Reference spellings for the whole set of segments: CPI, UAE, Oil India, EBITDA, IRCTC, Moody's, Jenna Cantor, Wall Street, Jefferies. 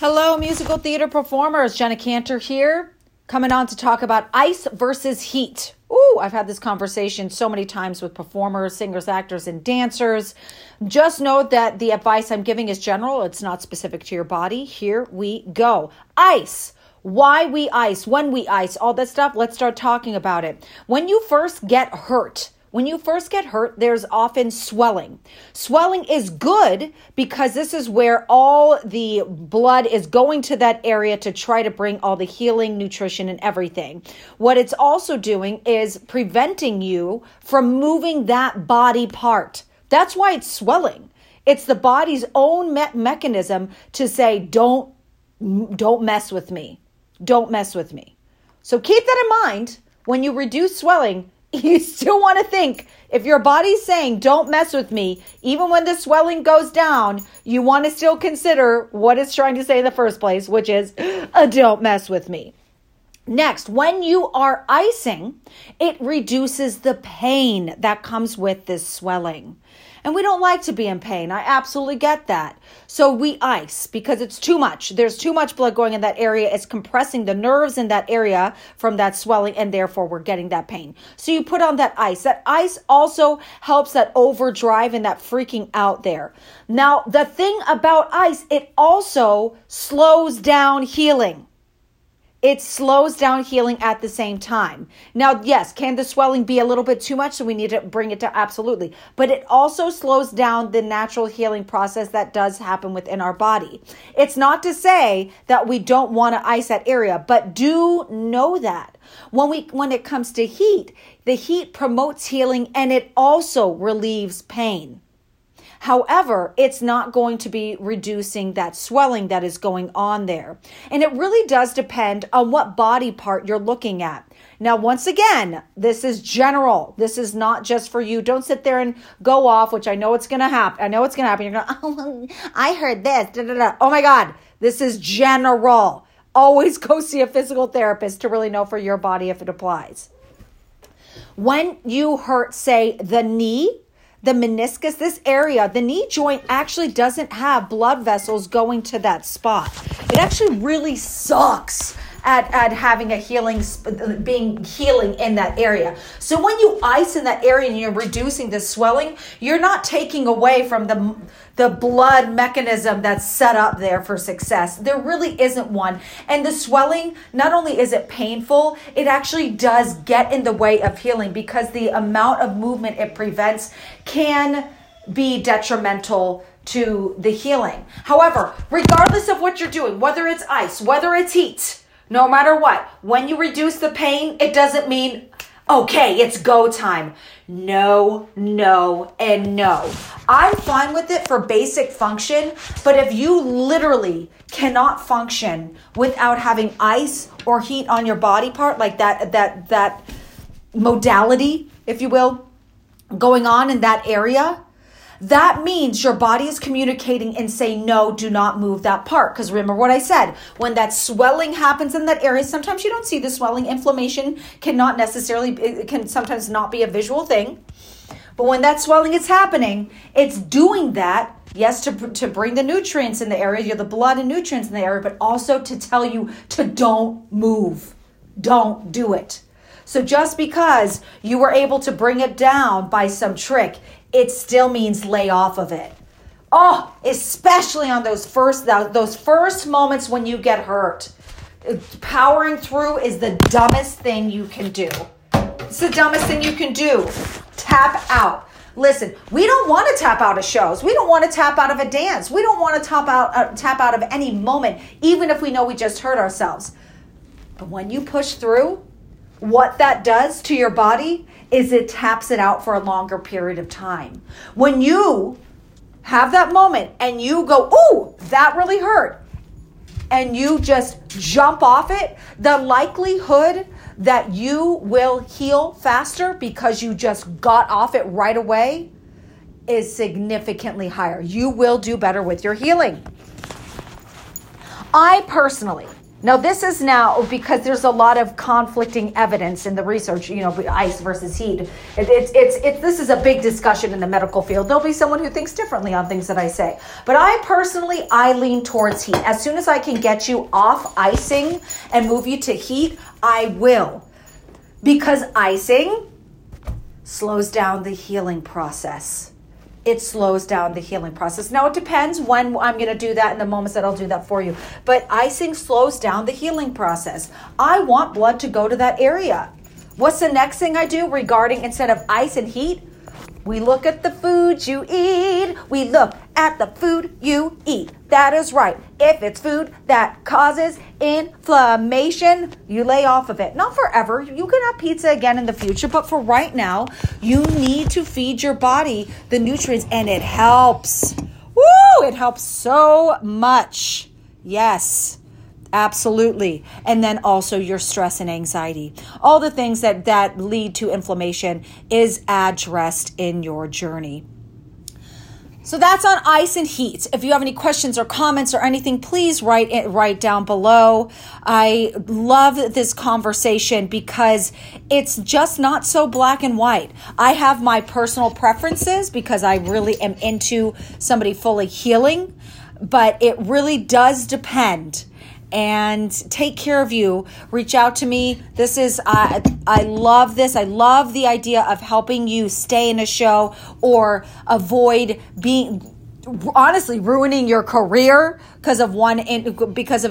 Hello, musical theater performers. Jenna Cantor here, coming on to talk about ice versus heat. Ooh, I've had this conversation so many times with performers, singers, actors, and dancers. Just note that the advice I'm giving is general. It's not specific to your body. Here we go. Ice. Why we ice, when we ice, all that stuff. Let's start talking about it. When you first get hurt, there's often swelling. Swelling is good because this is where all the blood is going to that area to try to bring all the healing, nutrition, and everything. What it's also doing is preventing you from moving that body part. That's why it's swelling. It's the body's own mechanism to say, don't mess with me. Don't mess with me. So keep that in mind. When you reduce swelling, you still want to think, if your body's saying, don't mess with me, even when the swelling goes down, you want to still consider what it's trying to say in the first place, which is, don't mess with me. Next, when you are icing, it reduces the pain that comes with this swelling. And we don't like to be in pain. I absolutely get that. So we ice because it's too much. There's too much blood going in that area. It's compressing the nerves in that area from that swelling, and therefore we're getting that pain. So you put on that ice. That ice also helps that overdrive and that freaking out there. Now, the thing about ice, it also slows down healing. It slows down healing at the same time. Now, yes, can the swelling be a little bit too much? So we need to bring it to absolutely. But it also slows down the natural healing process that does happen within our body. It's not to say that we don't want to ice that area, but do know that when it comes to heat, the heat promotes healing and it also relieves pain. However, it's not going to be reducing that swelling that is going on there. And it really does depend on what body part you're looking at. Now, once again, this is general. This is not just for you. Don't sit there and go off, which I know it's going to happen. You're going, I heard this. Da, da, da. Oh my God, this is general. Always go see a physical therapist to really know for your body if it applies. When you hurt, say, the knee, the meniscus, this area, the knee joint actually doesn't have blood vessels going to that spot. It actually really sucks at having a healing in that area. So when you ice in that area and you're reducing the swelling, you're not taking away from the blood mechanism that's set up there for success. There really isn't one. And the swelling, not only is it painful, it actually does get in the way of healing because the amount of movement it prevents can be detrimental to the healing. However, regardless of what you're doing, whether it's ice, whether it's heat, no matter what, when you reduce the pain, it doesn't mean, okay, it's go time. No, and no. I'm fine with it for basic function, but if you literally cannot function without having ice or heat on your body part, like that modality, if you will, going on in that area, that means your body is communicating and saying, no, do not move that part. Because remember what I said, when that swelling happens in that area, sometimes you don't see the swelling. Inflammation can sometimes not be a visual thing. But when that swelling is happening, it's doing that, yes, to bring the nutrients in the area, the blood and nutrients in the area, but also to tell you to don't move. Don't do it. So just because you were able to bring it down by some trick, it still means lay off of it. Oh, especially on those first moments when you get hurt. Powering through is the dumbest thing you can do. It's the dumbest thing you can do. Tap out. Listen, we don't want to tap out of shows. We don't want to tap out of a dance. We don't want to tap out of any moment, even if we know we just hurt ourselves. But when you push through, what that does to your body is it taps it out for a longer period of time. When you have that moment and you go, ooh, that really hurt. and you just jump off it, the likelihood that you will heal faster because you just got off it right away is significantly higher. You will do better with your healing. I personally, now this is now because there's a lot of conflicting evidence in the research, you know, ice versus heat. This is a big discussion in the medical field. There'll be someone who thinks differently on things that I say. But I personally, I lean towards heat. As soon as I can get you off icing and move you to heat, I will. Because icing slows down the healing process. It slows down the healing process. Now, it depends when I'm going to do that and the moments that I'll do that for you. But icing slows down the healing process. I want blood to go to that area. What's the next thing I do regarding instead of ice and heat? We look at the food you eat. We look at the food you eat. That is right. If it's food that causes inflammation, you lay off of it. Not forever. You can have pizza again in the future, but for right now, you need to feed your body the nutrients, and it helps. Woo! It helps so much. Yes. Absolutely. And then also your stress and anxiety. All the things that lead to inflammation is addressed in your journey. So that's on ice and heat. If you have any questions or comments or anything, please write down below. I love this conversation because it's just not so black and white. I have my personal preferences because I really am into somebody fully healing, but it really does depend. And take care of you. Reach out to me. This is, I love this. I love the idea of helping you stay in a show or avoid being, honestly, ruining your career because of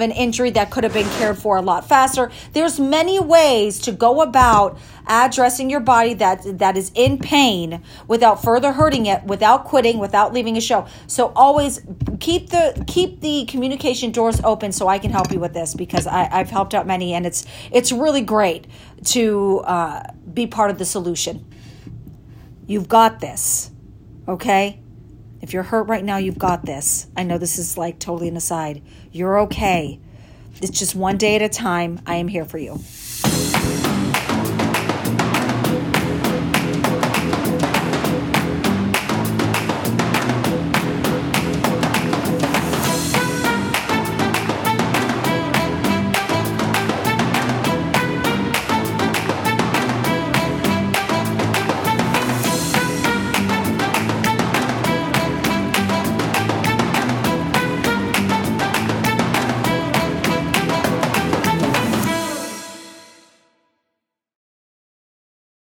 an injury that could have been cared for a lot faster. There's many ways to go about addressing your body that is in pain without further hurting it, without quitting, without leaving a show. So always keep the communication doors open so I can help you with this because I've helped out many, and it's really great to be part of the solution. You've got this, okay? If you're hurt right now, you've got this. I know this is like totally an aside. You're okay. It's just one day at a time. I am here for you.